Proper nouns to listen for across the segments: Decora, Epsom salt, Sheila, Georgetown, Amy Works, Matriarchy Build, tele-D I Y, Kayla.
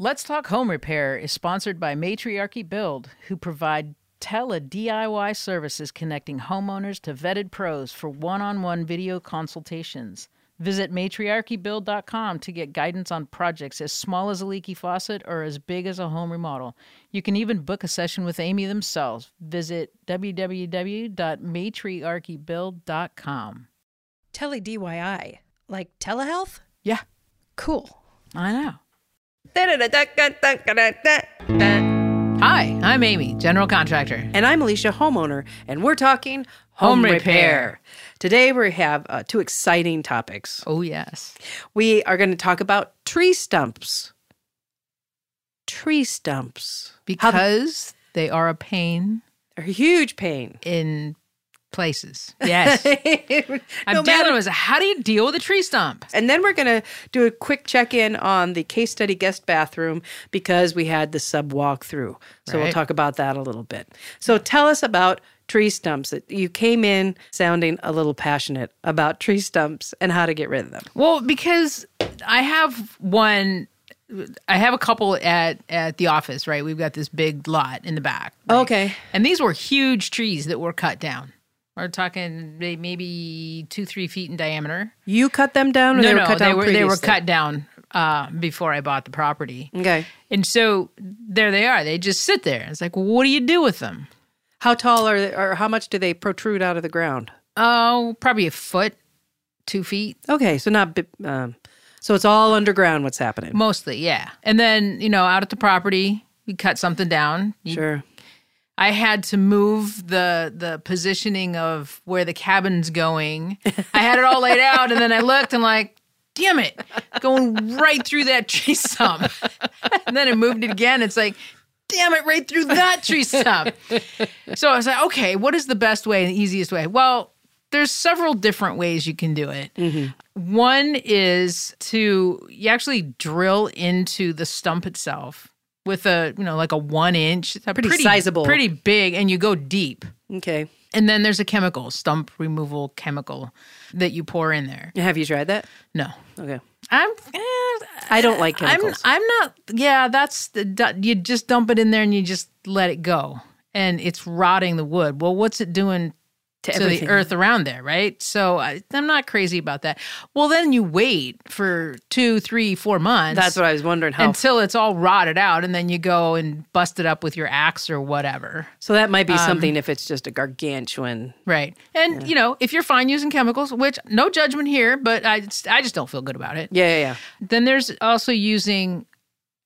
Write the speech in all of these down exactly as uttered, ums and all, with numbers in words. Let's Talk Home Repair is sponsored by Matriarchy Build, who provide tele-D I Y services connecting homeowners to vetted pros for one-on-one video consultations. Visit matriarchy build dot com to get guidance on projects as small as a leaky faucet or as big as a home remodel. You can even book a session with Amy themselves. Visit w w w dot matriarchy build dot com. Tele-D I Y, like telehealth? Yeah. Cool. I know. Hi, I'm Amy, general contractor. And I'm Alicia, homeowner, and we're talking home, home repair. repair. Today we have uh, two exciting topics. Oh, yes. We are going to talk about tree stumps. Tree stumps. Because How, they are a pain. A huge pain. In places. Yes. I'm no dealing with how do you deal with a tree stump? And then we're going to do a quick check-in on the case study guest bathroom because we had the sub walkthrough. So right. We'll talk about that a little bit. So tell us about tree stumps. You came in sounding a little passionate about tree stumps and how to get rid of them. Well, because I have one... I have a couple at, at the office, right? We've got this big lot in the back. Right? Okay. And these were huge trees that were cut down. We're talking maybe two, three feet in diameter. You cut them down? Or no, they were no, cut down they, were, they were cut down uh, before I bought the property. Okay. And so there they are. They just sit there. It's like, well, what do you do with them? How tall are they, or how much do they protrude out of the ground? Oh, probably a foot, two feet. Okay, so not um, so it's all underground what's happening. Mostly, yeah. And then, you know, out at the property, you cut something down. You, sure. I had to move the the positioning of where the cabin's going. I had it all laid out, and then I looked and like, damn it, going right through that tree stump. And then I moved it again. It's like, damn it, right through that tree stump. So I was like, okay, what is the best way and the easiest way? Well, there's several different ways you can do it. Mm-hmm. One is to you actually drill into the stump itself with a, you know, like a one inch. A pretty, pretty sizable. Pretty big, and you go deep. Okay. And then there's a chemical, stump removal chemical that you pour in there. Have you tried that? No. Okay. I'm, eh, I don't like chemicals. I'm, I'm not, yeah, that's, the, you just dump it in there and you just let it go. And it's rotting the wood. Well, what's it doing to, to the earth around there, right? So I, I'm not crazy about that. Well, then you wait for two, three, four months. That's what I was wondering. How until it's all rotted out, and then you go and bust it up with your axe or whatever. So that might be um, something if it's just a gargantuan. Right. And, yeah. you know, if you're fine using chemicals, which no judgment here, but I, I just don't feel good about it. Yeah, yeah, yeah. Then there's also using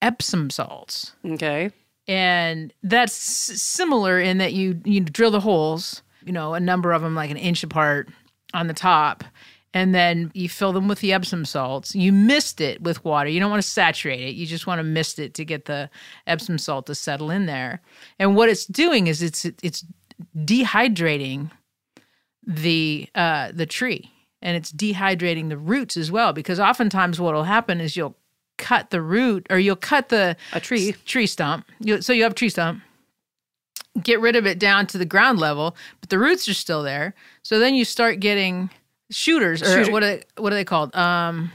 Epsom salts. Okay. And that's similar in that you, you drill the holes, you know, a number of them like an inch apart on the top, and then you fill them with the Epsom salts. You mist it with water. You don't want to saturate it. You just want to mist it to get the Epsom salt to settle in there. And what it's doing is it's it's dehydrating the uh, the tree, and it's dehydrating the roots as well, because oftentimes what will happen is you'll cut the root, or you'll cut the a tree, s- tree stump. You, so you have a tree stump. Get rid of it down to the ground level, but the roots are still there. So then you start getting shooters, or Shooter. what are they, what are they called? Um,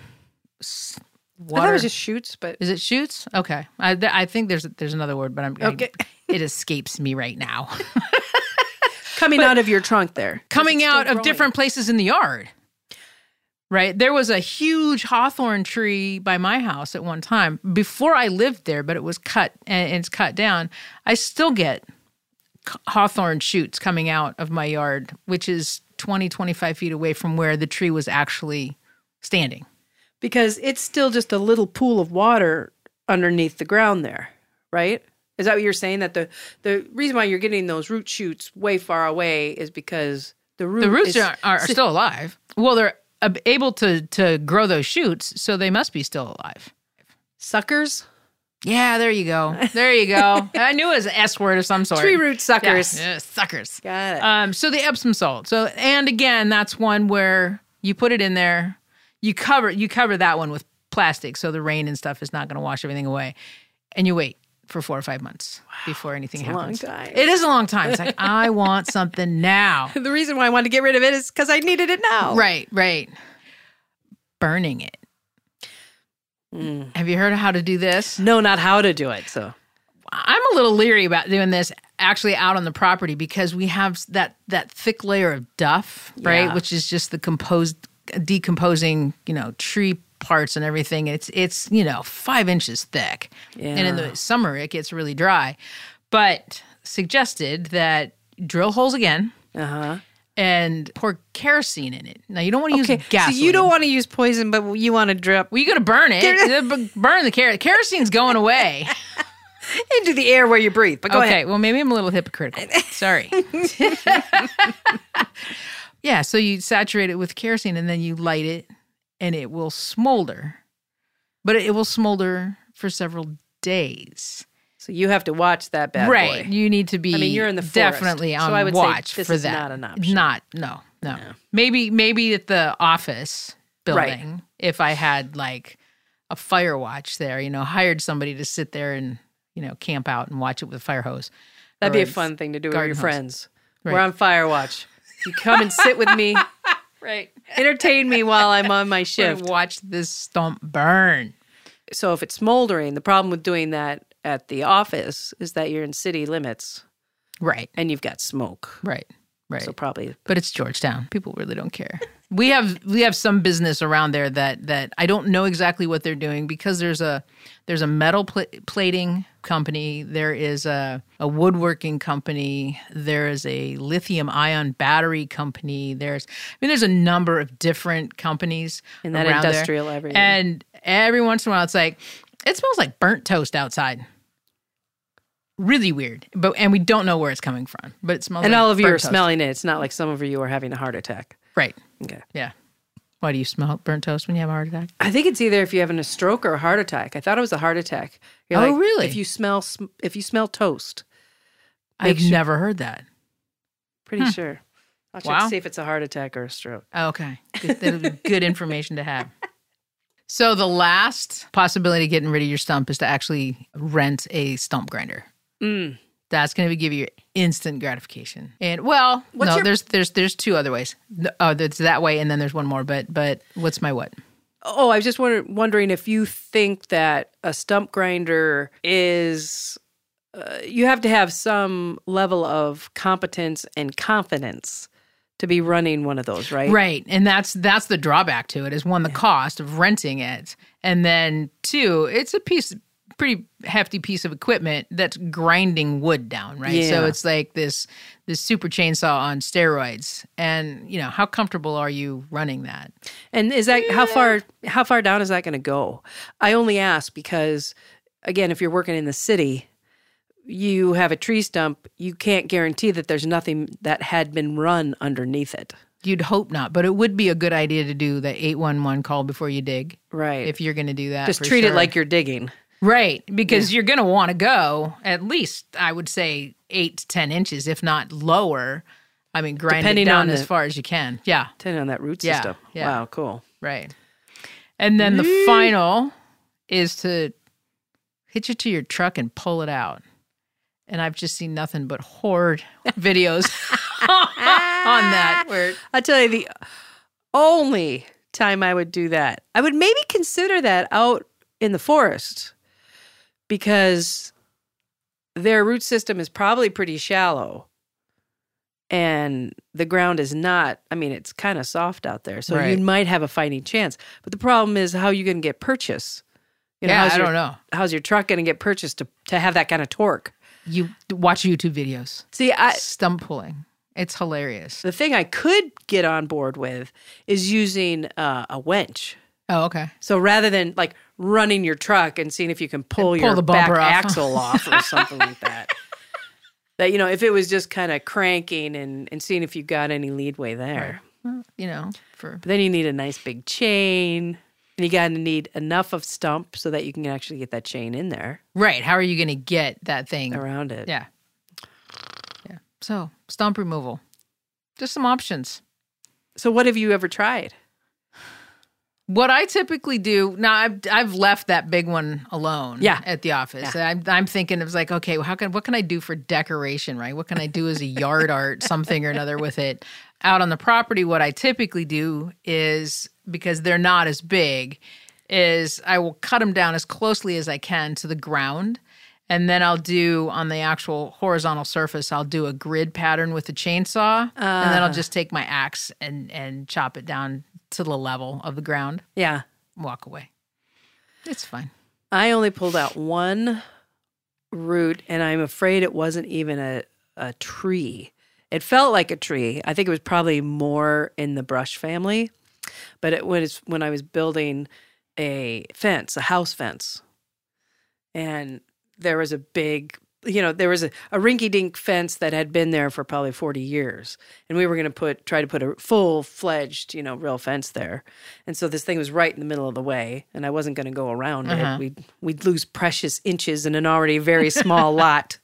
water. I thought it was just shoots, but is it shoots? Okay, I, th- I think there's there's another word, but I'm okay. I, it escapes me right now. coming but out of your trunk, there, coming out of different places in the yard. Right, there was a huge hawthorn tree by my house at one time before I lived there, but it was cut and it's cut down. I still get hawthorn shoots coming out of my yard, which is twenty, twenty-five feet away from where the tree was actually standing. Because it's still just a little pool of water underneath the ground there, right? Is that what you're saying? That the, the reason why you're getting those root shoots way far away is because the, root the roots is, are, are still alive. Well, they're able to, to grow those shoots, so they must be still alive. Suckers? Yeah, there you go. There you go. I knew it was an S word of some sort. Tree root suckers. Yeah, yeah, suckers. Got it. Um, so the Epsom salt. So, and again, that's one where you put it in there. You cover you cover that one with plastic, so the rain and stuff is not going to wash everything away. And you wait for four or five months wow, before anything it's happens. A long time. It is a long time. It's like, I want something now. The reason why I wanted to get rid of it is because I needed it now. Right, right. Burning it. Mm. Have you heard how to do this? No, not how to do it. So I'm a little leery about doing this actually out on the property because we have that that thick layer of duff, right? Yeah. Which is just the composed, decomposing, you know, tree parts and everything. It's it's you know five inches thick, yeah. and in the summer it gets really dry. But suggested that drill holes again. Uh huh. And pour kerosene in it. Now, you don't want to okay. use gasoline. So you don't want to use poison, but you want to drip. Well, you're going to burn it. Burn the kerosene. Kerosine's going away. Into the air where you breathe. But go okay, ahead. Okay, well, maybe I'm a little hypocritical. Sorry. Yeah, so you saturate it with kerosene, and then you light it, and it will smolder. But it will smolder for several days. So you have to watch that bad right. boy. You need to be I mean, you're in the forest, definitely on so I would watch say this for is that. Not an option. Not no, no, no. Maybe maybe at the office building, right. if I had like a fire watch there, you know, hired somebody to sit there and, you know, camp out and watch it with a fire hose. That'd be a fun thing to do with your hose. Friends. Right. We're on fire watch. You come and sit with me. Right. Entertain me while I'm on my shift. Watch this stump burn. So if it's smoldering, the problem with doing that at the office is that you're in city limits. Right. And you've got smoke. Right. Right. So probably. But it's Georgetown. People really don't care. We have we have some business around there that that I don't know exactly what they're doing because there's a there's a metal pl- plating company, there is a a woodworking company, there is a lithium ion battery company, there's I mean there's a number of different companies in that around industrial there. Everything. And every once in a while it's like it smells like burnt toast outside. Really weird, but and we don't know where it's coming from, but it smells. And like all of you are toast. Smelling it. It's not like some of you are having a heart attack, right? Okay, yeah. Why do you smell burnt toast when you have a heart attack? I think it's either if you're having a stroke or a heart attack. I thought it was a heart attack. You're oh, like, really? If you smell, if you smell toast, I've sure. never heard that. Pretty hmm. sure. I'll check wow. to see if it's a heart attack or a stroke. Oh, okay, good, that'll be good information to have. So the last possibility of getting rid of your stump is to actually rent a stump grinder. Mm. That's going to give you instant gratification. And well, what's no, your... there's there's there's two other ways. Oh, there's that way, and then there's one more. But but what's my what? Oh, I was just wonder, wondering if you think that a stump grinder is uh, you have to have some level of competence and confidence to be running one of those, right? Right, and that's that's the drawback to it is one the yeah. cost of renting it, and then two, it's a piece. Pretty hefty piece of equipment that's grinding wood down, right? Yeah. So it's like this this super chainsaw on steroids. And, you know, how comfortable are you running that? And is that yeah. how far how far down is that going to go? I only ask because, again, if you're working in the city, you have a tree stump, you can't guarantee that there's nothing that had been run underneath it. You'd hope not, but it would be a good idea to do the eight one one call before you dig. Right. If you're going to do that. Just treat sure. it like you're digging. Right, because yeah. you're going to want to go at least, I would say, eight to ten inches, if not lower. I mean, grind Depending it down as the, far as you can. Yeah. Depending on that root yeah, system. Yeah. Wow, cool. Right. And then the mm. final is to hitch it to your truck and pull it out. And I've just seen nothing but horror videos on that. Where I'll tell you, the only time I would do that, I would maybe consider that out in the forest. Because their root system is probably pretty shallow and the ground is not, I mean, it's kind of soft out there. So right. you might have a fighting chance. But the problem is how are you going to get purchase? You know, yeah, how's I your, don't know. How's your truck going to get purchased to, to have that kind of torque? You watch YouTube videos. See, I... Stump pulling. It's hilarious. The thing I could get on board with is using uh, a winch. Oh, okay. So rather than like running your truck and seeing if you can pull, pull your the back off. Axle off or something like that, that, you know, if it was just kind of cranking and, and seeing if you got any leadway there. Well, you know, for but then you need a nice big chain and you got to need enough of stump so that you can actually get that chain in there. Right. How are you going to get that thing around it? Yeah. Yeah. So stump removal, just some options. So what have you ever tried? What I typically do now, I've, I've left that big one alone. Yeah. At the office, yeah. I'm, I'm thinking it was like, okay, well, how can what can I do for decoration, right? What can I do as a yard art, something or another with it? Out on the property, what I typically do is because they're not as big, is I will cut them down as closely as I can to the ground. And then I'll do, on the actual horizontal surface, I'll do a grid pattern with a chainsaw. Uh, and then I'll just take my axe and, and chop it down to the level of the ground. Yeah. Walk away. It's fine. I only pulled out one root, and I'm afraid it wasn't even a, a tree. It felt like a tree. I think it was probably more in the brush family. But it was when I was building a fence, a house fence, and there was a big, you know, there was a, a rinky-dink fence that had been there for probably forty years, and we were going to put, try to put a full-fledged, you know, real fence there. And so this thing was right in the middle of the way, and I wasn't going to go around uh-huh. it. We'd, we'd lose precious inches in an already very small lot.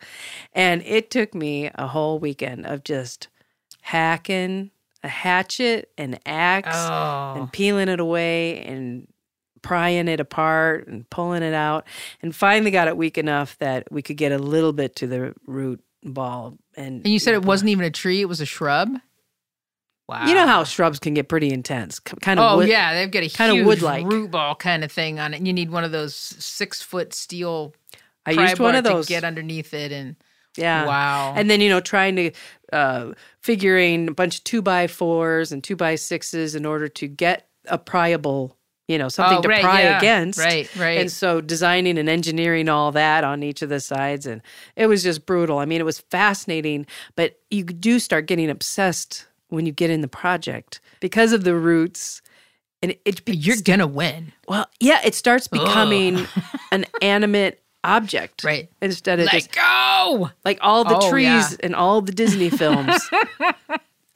And it took me a whole weekend of just hacking a hatchet, an axe, oh. and peeling it away, and prying it apart and pulling it out, and finally got it weak enough that we could get a little bit to the root ball. And, and you said it wasn't even a tree, it was a shrub? Wow. You know how shrubs can get pretty intense. Kind of. Oh, wood, yeah, they've got a kind huge of wood-like root ball kind of thing on it. You need one of those six-foot steel I used one of those to get underneath it. And yeah. Wow. And then, you know, trying to, uh, figuring a bunch of two-by-fours and two-by-sixes in order to get a pryable, you know, something oh, to right, pry yeah. against. Right, right. And so designing and engineering all that on each of the sides, and it was just brutal. I mean, it was fascinating, but you do start getting obsessed when you get in the project because of the roots. And it be- You're going to win. Well, yeah, it starts becoming an animate object. Right. Instead of Let just- go! Like all the oh, trees yeah. and all the Disney films.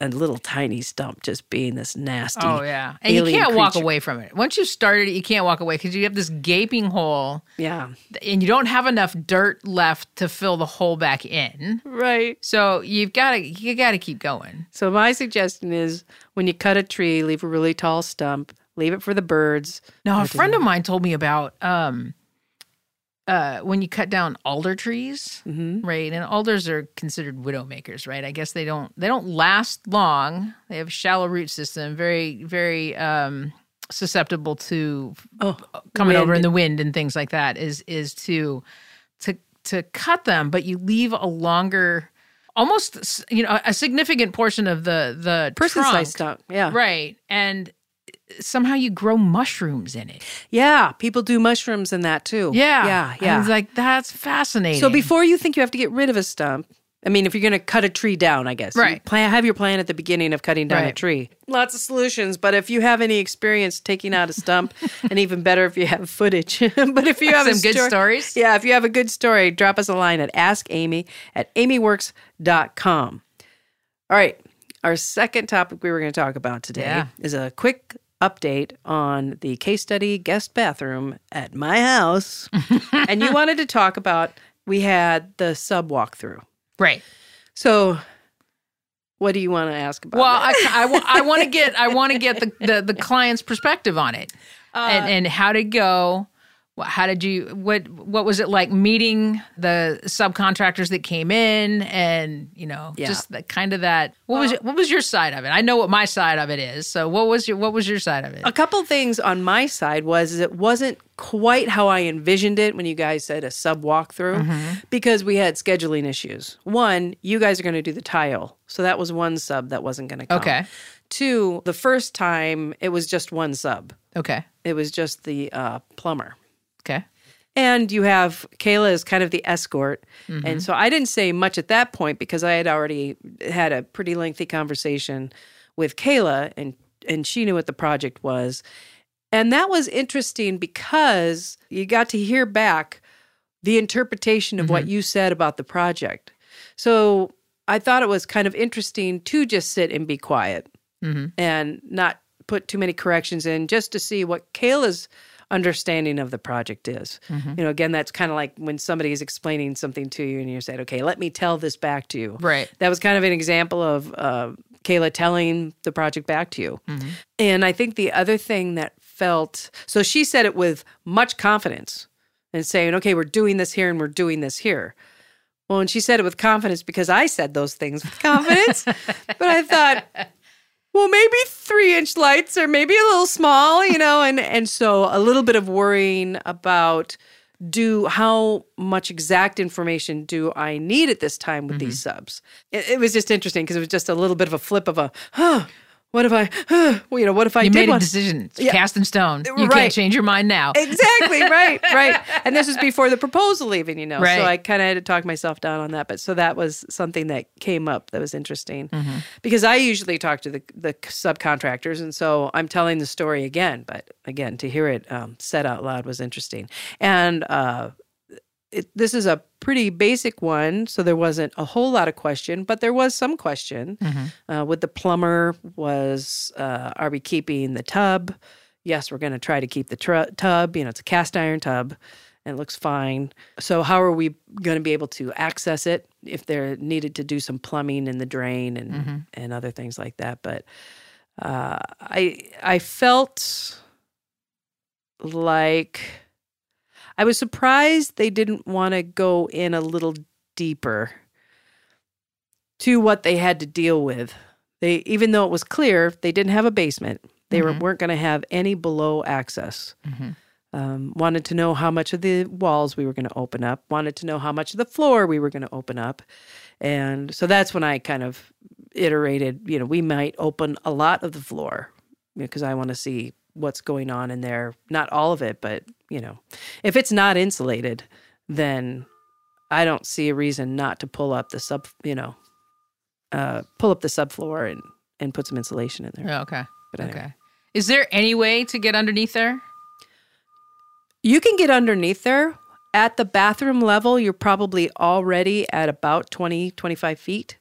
A little tiny stump just being this nasty alien. Oh, yeah. And you can't creature. walk away from it. Once you've started it, you can't walk away because you have this gaping hole. Yeah. And you don't have enough dirt left to fill the hole back in. Right. So you've got to you got to keep going. So my suggestion is when you cut a tree, leave a really tall stump, leave it for the birds. Now, a friend of mine told me about um, uh, when you cut down alder trees, mm-hmm. right? And alders are considered widowmakers, right? I guess they don't they don't last long. They have a shallow root system, very very um, susceptible to oh, coming wind. over in the wind and things like that. Is is to to to cut them, but you leave a longer, almost you know a significant portion of the the person size stump, yeah, right, and. Somehow you grow mushrooms in it. Yeah, people do mushrooms in that too. Yeah. Yeah, yeah. I was like, that's fascinating. So before you think you have to get rid of a stump, I mean, if you're going to cut a tree down, I guess. Right. You plan, have your plan at the beginning of cutting down right. a tree. Lots of solutions, but if you have any experience taking out a stump, and even better if you have footage. But if you have Some a story, good stories? Yeah, if you have a good story, drop us a line at ask amy at amy works dot com. All right. Our second topic we were going to talk about today yeah. is a quick update on the case study guest bathroom at my house. And you wanted to talk about, we had the sub walkthrough. Right. So what do you want to ask about? Well, that? I, I, I want to get I want to get the, the, the client's perspective on it uh, and, and how to go. How did you, what What was it like meeting the subcontractors that came in and, you know, yeah. just the, kind of that, what well, was it, what was your side of it? I know what my side of it is. So what was your what was your side of it? A couple things on my side was is it wasn't quite how I envisioned it when you guys said a sub walkthrough mm-hmm. because we had scheduling issues. One, you guys are going to do the tile. So that was one sub that wasn't going to come. Okay. Two, the first time it was just one sub. Okay. It was just the uh, plumber. Okay. And you have Kayla as kind of the escort. Mm-hmm. And so I didn't say much at that point because I had already had a pretty lengthy conversation with Kayla, and, and she knew what the project was. And that was interesting because you got to hear back the interpretation of mm-hmm. what you said about the project. So I thought it was kind of interesting to just sit and be quiet mm-hmm. and not put too many corrections in, just to see what Kayla's understanding of the project is. Mm-hmm. You know, again, that's kind of like when somebody is explaining something to you and you said, okay, let me tell this back to you. Right. That was kind of an example of uh, Kayla telling the project back to you. Mm-hmm. And I think the other thing that felt, so she said it with much confidence and saying, okay, we're doing this here and we're doing this here. Well, and she said it with confidence because I said those things with confidence. But I thought, well, maybe three inch lights are maybe a little small, you know, and, and so a little bit of worrying about do how much exact information do I need at this time with mm-hmm. these subs. It, it was just interesting because it was just a little bit of a flip of a, huh, what if I, huh, well, you know, what if I you did made a one? decision, it's yeah. cast in stone. You right. can't change your mind now. Exactly, right, right. And this was before the proposal even, you know, right. so I kind of had to talk myself down on that. But so that was something that came up that was interesting mm-hmm. because I usually talk to the, the subcontractors, and so I'm telling the story again, but again, to hear it um, said out loud was interesting. And uh, it, this is a pretty basic one, so there wasn't a whole lot of question, but there was some question. Mm-hmm. Uh, with the plumber was, uh, are we keeping the tub? Yes, we're going to try to keep the tr- tub. You know, it's a cast iron tub, and it looks fine. So how are we going to be able to access it if they're needed to do some plumbing in the drain and, mm-hmm. and other things like that? But uh, I I felt like... I was surprised they didn't want to go in a little deeper to what they had to deal with. They, even though it was clear, they didn't have a basement. They mm-hmm. were, weren't going to have any below access. Mm-hmm. Um, wanted to know how much of the walls we were going to open up. Wanted to know how much of the floor we were going to open up. And so that's when I kind of iterated, you know, we might open a lot of the floor because I want to see what's going on in there. Not all of it, but, you know, if it's not insulated, then I don't see a reason not to pull up the sub, you know, uh, pull up the subfloor and, and put some insulation in there. Okay. But anyway. Okay. Is there any way to get underneath there? You can get underneath there. At the bathroom level, you're probably already at about twenty, twenty-five feet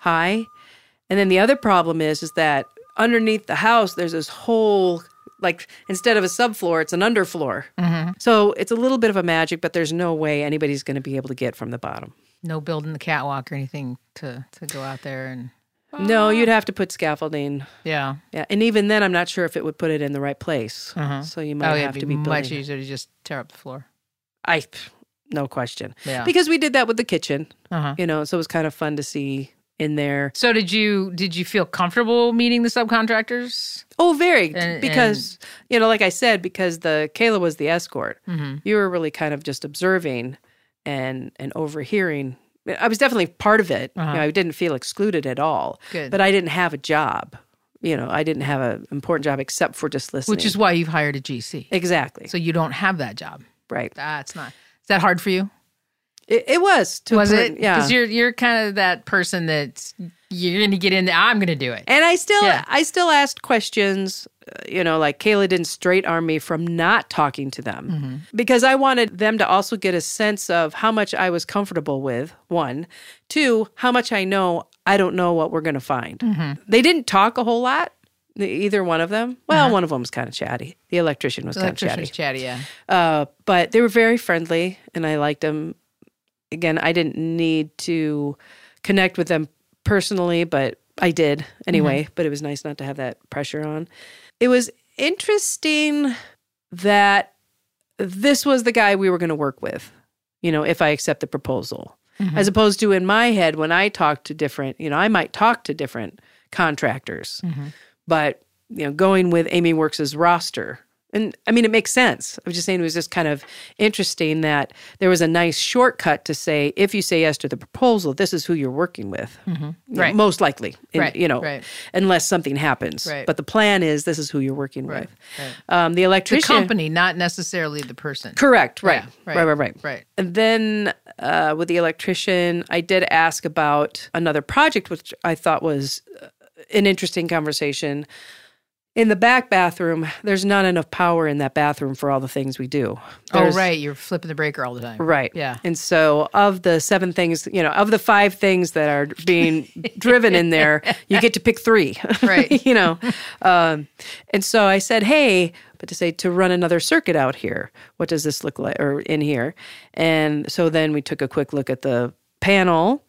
high. And then the other problem is, is that underneath the house, there's this whole, like, instead of a subfloor, it's an underfloor. Mm-hmm. So it's a little bit of a magic, but there's no way anybody's going to be able to get from the bottom. No building the catwalk or anything to, to go out there and... Oh. No, you'd have to put scaffolding. Yeah. Yeah. And even then, I'm not sure if it would put it in the right place. Mm-hmm. So you might oh, have be to be building. Much easier to just tear up the floor. I, no question. Yeah. Because we did that with the kitchen, uh-huh. you know, so it was kind of fun to see... in there. So did you did you feel comfortable meeting the subcontractors? Oh, very. And, because, and, you know, like I said, because the Kayla was the escort, mm-hmm. you were really kind of just observing and, and overhearing. I was definitely part of it. Uh-huh. You know, I didn't feel excluded at all. Good. But I didn't have a job. You know, I didn't have an important job except for just listening. Which is why you've hired a G C. Exactly. So you don't have that job. Right. That's not. Is that hard for you? It, it was. To was it? Yeah. Because you're you're kind of that person that you're going to get in there, I'm going to do it. And I still yeah. I still asked questions, uh, you know, like Kayla didn't straight arm me from not talking to them. Mm-hmm. Because I wanted them to also get a sense of how much I was comfortable with, one. Two, how much I know I don't know what we're going to find. Mm-hmm. They didn't talk a whole lot, either one of them. Well, uh-huh. one of them was kind of chatty. The electrician was kind of chatty. The electrician was chatty, yeah. Uh, but they were very friendly, and I liked them. Again, I didn't need to connect with them personally, but I did anyway. Mm-hmm. But it was nice not to have that pressure on. It was interesting that this was the guy we were going to work with, you know, if I accept the proposal. Mm-hmm. As opposed to in my head, when I talk to different, you know, I might talk to different contractors. Mm-hmm. But, you know, going with Amy Works' roster. And, I mean, it makes sense. I was just saying it was just kind of interesting that there was a nice shortcut to say, if you say yes to the proposal, this is who you're working with. Mm-hmm. Right. Most likely, in, right. you know, right. unless something happens. Right. But the plan is this is who you're working right. with. Right. Um, the electrician. The company, not necessarily the person. Correct, right. Yeah, right. Right, right, right. Right. And then uh, with the electrician, I did ask about another project, which I thought was an interesting conversation. In the back bathroom, there's not enough power in that bathroom for all the things we do. There's, oh, right. You're flipping the breaker all the time. Right. Yeah. And so of the seven things, you know, of the five things that are being driven in there, you get to pick three. Right. You know. Um, and so I said, hey, but to say to run another circuit out here, what does this look like or in here? And so then we took a quick look at the panel,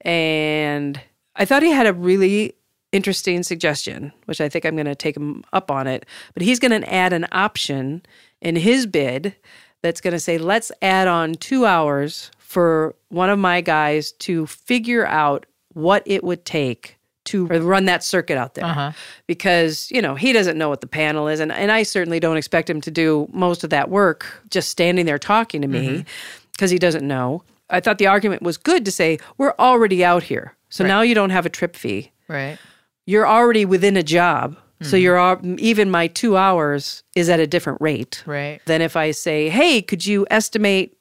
and I thought he had a really interesting suggestion, which I think I'm going to take him up on it, but he's going to add an option in his bid that's going to say, let's add on two hours for one of my guys to figure out what it would take to run that circuit out there. Uh-huh. Because, you know, he doesn't know what the panel is. And, and I certainly don't expect him to do most of that work just standing there talking to me because mm-hmm. he doesn't know. I thought the argument was good to say, we're already out here. So right. now you don't have a trip fee. Right. You're already within a job. So you're even my two hours is at a different rate right. than if I say, hey, could you estimate,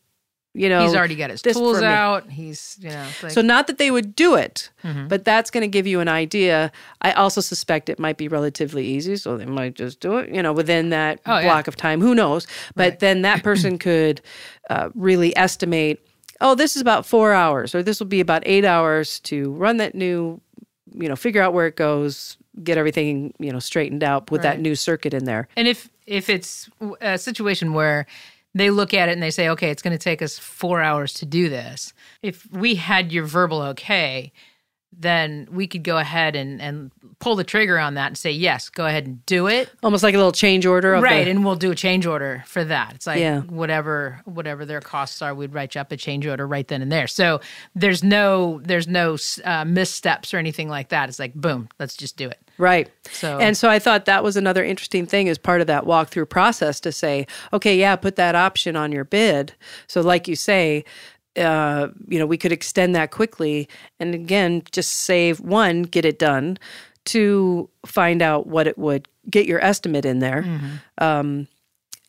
you know. He's already got his tools out. He's, you know. Like, so not that they would do it, mm-hmm. but that's going to give you an idea. I also suspect it might be relatively easy, so they might just do it, you know, within that oh, block yeah. of time. Who knows? But right. then that person could uh, really estimate, oh, this is about four hours, or this will be about eight hours to run that new, you know, figure out where it goes, get everything, you know, straightened out with right. that new circuit in there. And if if it's a situation where they look at it and they say, okay, it's going to take us four hours to do this, if we had your verbal okay, then we could go ahead and, and pull the trigger on that and say, yes, go ahead and do it. Almost like a little change order. Of right, the, and we'll do a change order for that. It's like yeah. whatever whatever their costs are, we'd write you up a change order right then and there. So there's no there's no uh, missteps or anything like that. It's like, boom, let's just do it. Right. So, and so I thought that was another interesting thing as part of that walkthrough process to say, okay, yeah, put that option on your bid. So like you say, Uh, you know, we could extend that quickly and, again, just save, one, get it done, two, find out what it would, get your estimate in there mm-hmm. um,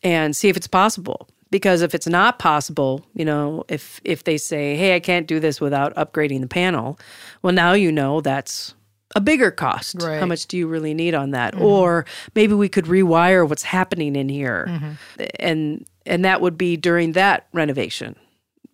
and see if it's possible. Because if it's not possible, you know, if if they say, hey, I can't do this without upgrading the panel, well, now you know that's a bigger cost. Right. How much do you really need on that? Mm-hmm. Or maybe we could rewire what's happening in here, mm-hmm. and and that would be during that renovation.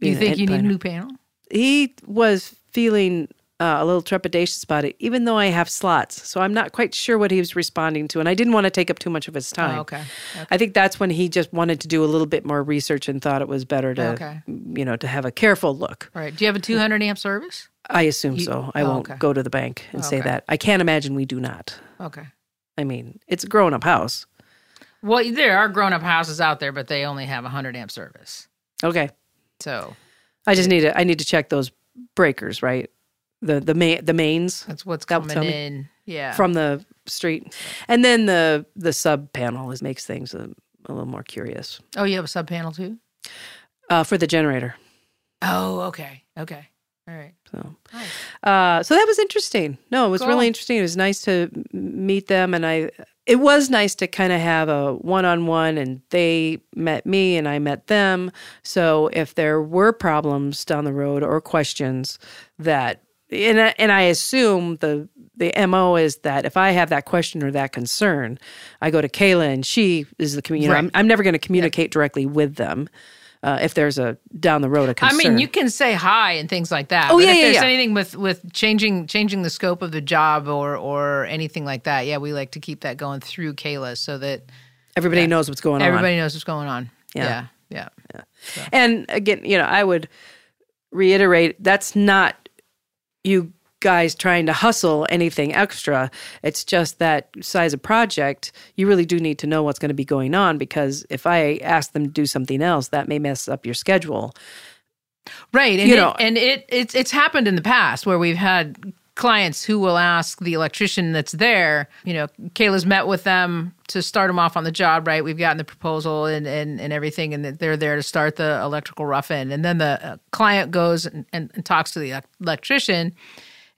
You, you know, think you planner. Need a new panel? He was feeling uh, a little trepidatious about it, even though I have slots. So I'm not quite sure what he was responding to, and I didn't want to take up too much of his time. Oh, okay. okay. I think that's when he just wanted to do a little bit more research and thought it was better to, okay. you know, to have a careful look. All right. Do you have a two hundred amp service? I assume you, so. I oh, won't okay. go to the bank and oh, say okay. that. I can't imagine we do not. Okay. I mean, it's a grown-up house. Well, there are grown-up houses out there, but they only have a one hundred amp service. Okay. So, I just need to I need to check those breakers, right? The the main the mains. That's what's coming in, yeah, from the street, and then the the sub panel is makes things a, a little more curious. Oh, you have a sub panel too, uh, for the generator. Oh, okay, okay, all right. So, nice. uh, so that was interesting. No, it was cool. really interesting. It was nice to meet them, and I. It was nice to kind of have a one-on-one, and they met me and I met them. So if there were problems down the road or questions that – and I, and I assume the, the M O is that if I have that question or that concern, I go to Kayla and she is the commu- – right. I'm, I'm never going to communicate yeah. directly with them. Uh, if there's a down the road a concern. I mean, you can say hi and things like that. Oh, but yeah, if yeah, there's yeah. anything with, with changing changing the scope of the job or or anything like that, yeah, we like to keep that going through Kayla so that everybody yeah, knows what's going everybody on. Everybody knows what's going on. Yeah. Yeah. yeah. yeah. So. And again, you know, I would reiterate that's not you guys trying to hustle anything extra. It's just that size of project, you really do need to know what's going to be going on, because if I ask them to do something else, that may mess up your schedule. Right. And, you it, know. and it, it's, it's happened in the past where we've had clients who will ask the electrician that's there, you know, Kayla's met with them to start them off on the job, right? We've gotten the proposal and, and, and everything, and they're there to start the electrical rough in. And then the client goes and, and, and talks to the electrician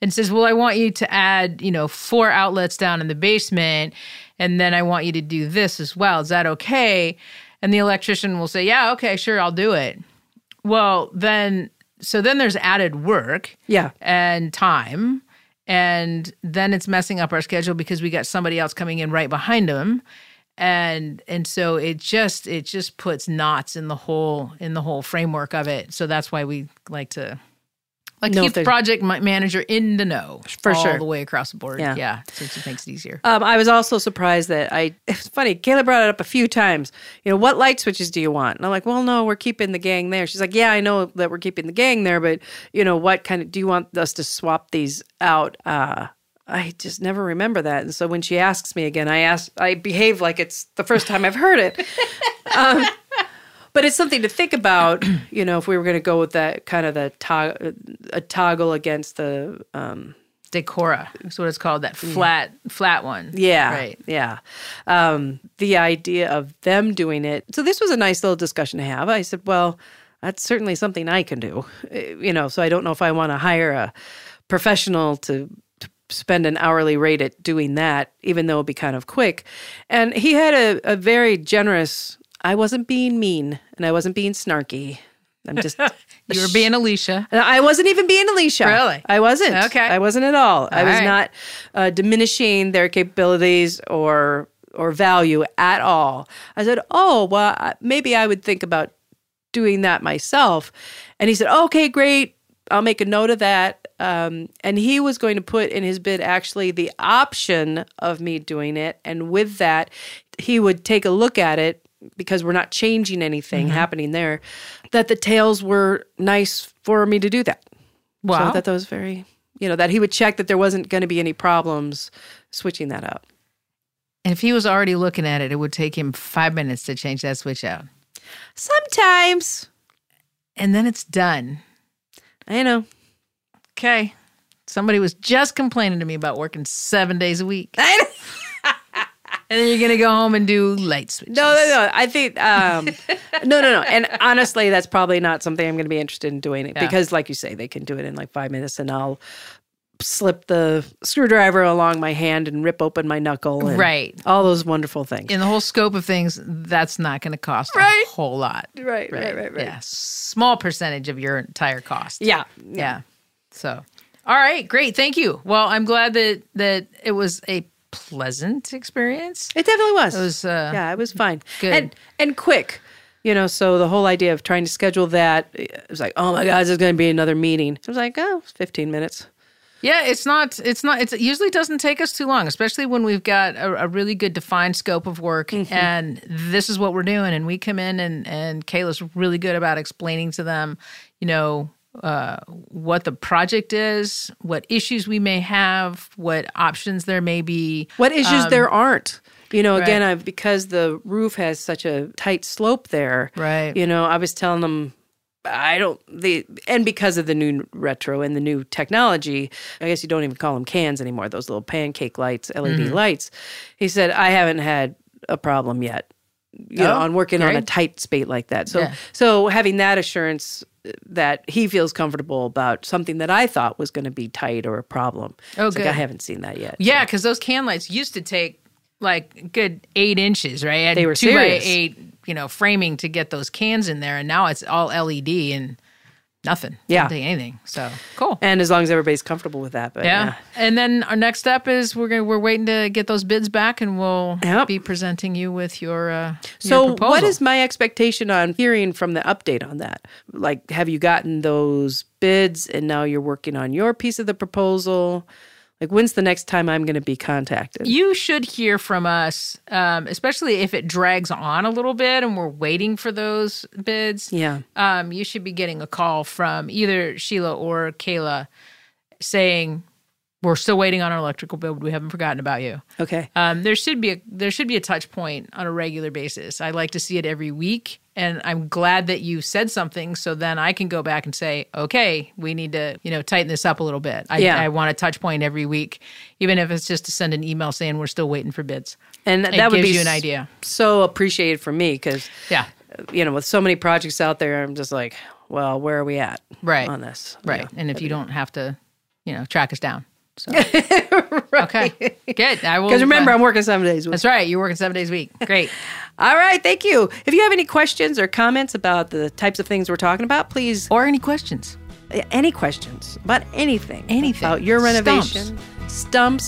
and says, well, I want you to add, you know, four outlets down in the basement, and then I want you to do this as well. Is that okay? And the electrician will say, yeah, okay, sure, I'll do it. Well, then, so then there's added work yeah. and time, and then it's messing up our schedule because we got somebody else coming in right behind them. And and so it just it just puts knots in the whole in the whole framework of it. So that's why we like to... Like no, keep the project manager in the know for all sure. the way across the board. Yeah, yeah, so it makes it easier. Um, I was also surprised that I. It's funny. Kayla brought it up a few times. You know, what light switches do you want? And I'm like, well, no, we're keeping the gang there. She's like, yeah, I know that we're keeping the gang there, but you know, what kind of do you want us to swap these out? Uh, I just never remember that. And so when she asks me again, I ask, I behave like it's the first time I've heard it. Um, But it's something to think about, you know, if we were going to go with that kind of the tog- a toggle against the um, Decora is what it's called, that flat yeah. flat one. Yeah, right. yeah. Um, the idea of them doing it. So this was a nice little discussion to have. I said, well, that's certainly something I can do. You know, so I don't know if I want to hire a professional to, to spend an hourly rate at doing that, even though it'll be kind of quick. And he had a, a very generous, I wasn't being mean and I wasn't being snarky. I'm just... You were being Alicia. I wasn't even being Alicia. Really? I wasn't. Okay. I wasn't at all. all I was right. not uh, diminishing their capabilities or or value at all. I said, oh, well, maybe I would think about doing that myself. And he said, okay, great. I'll make a note of that. Um, and he was going to put in his bid actually the option of me doing it. And with that, he would take a look at it, because we're not changing anything mm-hmm. happening there, that the tails were nice for me to do that. Wow. So I thought that was very, you know, that he would check that there wasn't going to be any problems switching that out. And if he was already looking at it, it would take him five minutes to change that switch out. Sometimes. And then it's done. I know. Okay. Somebody was just complaining to me about working seven days a week. I know. And then you're going to go home and do light switches. No, no, no. I think, um, no, no, no. And honestly, that's probably not something I'm going to be interested in doing it yeah. because, like you say, they can do it in like five minutes and I'll slip the screwdriver along my hand and rip open my knuckle and right. all those wonderful things. In the whole scope of things, that's not going to cost right. a whole lot. Right, right, right, right. right. Yeah. Small percentage of your entire cost. Yeah. Yeah. yeah. So, all right. Great. Thank you. Well, I'm glad that, that it was a pleasant experience. It definitely was. It was uh, yeah, it was fine. Good. And, and quick. You know, so the whole idea of trying to schedule that, it was like, oh my God, there's going to be another meeting. I was like, oh, it's fifteen minutes. Yeah, it's not, it's not, it's, it usually doesn't take us too long, especially when we've got a, a really good defined scope of work mm-hmm. and this is what we're doing. And we come in and, and Kayla's really good about explaining to them, you know, Uh, what the project is, what issues we may have, what options there may be. What issues um, there aren't. You know, right. again, I've, because the roof has such a tight slope there, right. you know, I was telling them, I don't, the and because of the new retro and the new technology, I guess you don't even call them cans anymore, those little pancake lights, L E D mm-hmm. lights. He said, I haven't had a problem yet, you oh, know, on working great. on a tight spate like that. So, yeah. so having that assurance that he feels comfortable about something that I thought was going to be tight or a problem. Oh, it's good. Like, I haven't seen that yet. Yeah, because so. those can lights used to take like good eight inches, right? And they were two serious. by eight, you know, framing to get those cans in there, and now it's all L E D and nothing. Yeah, doesn't take anything. So cool. And as long as everybody's comfortable with that, but yeah. yeah. And then our next step is we're gonna, we're waiting to get those bids back, and we'll yep. be presenting you with your uh, so your proposal. What is my expectation on hearing from the update on that? Like, have you gotten those bids, and now you're working on your piece of the proposal? Like, when's the next time I'm going to be contacted? You should hear from us, um, especially if it drags on a little bit and we're waiting for those bids. Yeah. Um, you should be getting a call from either Sheila or Kayla saying, we're still waiting on our electrical bill, but we haven't forgotten about you. Okay. Um, there should be a, there should be a touch point on a regular basis. I like to see it every week. And I'm glad that you said something, so then I can go back and say, okay, we need to, you know, tighten this up a little bit. I, yeah. I want a touch point every week, even if it's just to send an email saying we're still waiting for bids. And that, that would be you an idea. So appreciated for me because, yeah. you know, with so many projects out there, I'm just like, well, where are we at right. on this? Right. You know, and if you don't have to, you know, track us down. So. right. Okay. Good. I will. Because remember, uh, I'm working seven days a week. That's right. You're working seven days a week. Great. All right. Thank you. If you have any questions or comments about the types of things we're talking about, please. Or any questions. Any questions about anything. Anything. About your renovation. Stumps.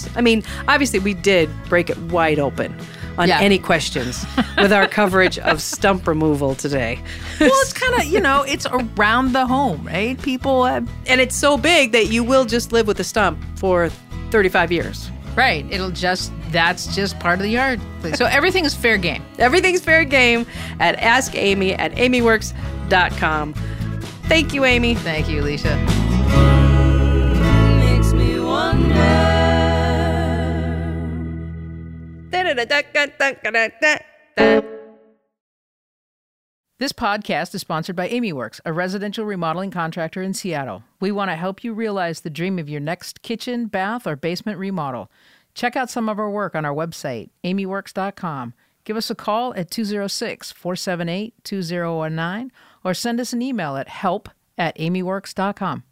Stumps. I mean, obviously, we did break it wide open on yeah. any questions with our coverage of stump removal today. Well, it's kind of, you know, it's around the home, right? People have... And it's so big that you will just live with a stump for thirty-five years. Right. It'll just... That's just part of the yard. So everything is fair game. Everything's fair game at Ask Amy at amy works dot com. Thank you, Amy. Thank you, Alicia. Makes me wonder. Da da da da da da da da da. This podcast is sponsored by Amy Works, a residential remodeling contractor in Seattle. We want to help you realize the dream of your next kitchen, bath, or basement remodel. Check out some of our work on our website, amy works dot com. Give us a call at two oh six, four seven eight, two oh one nine or send us an email at help at amy works dot com.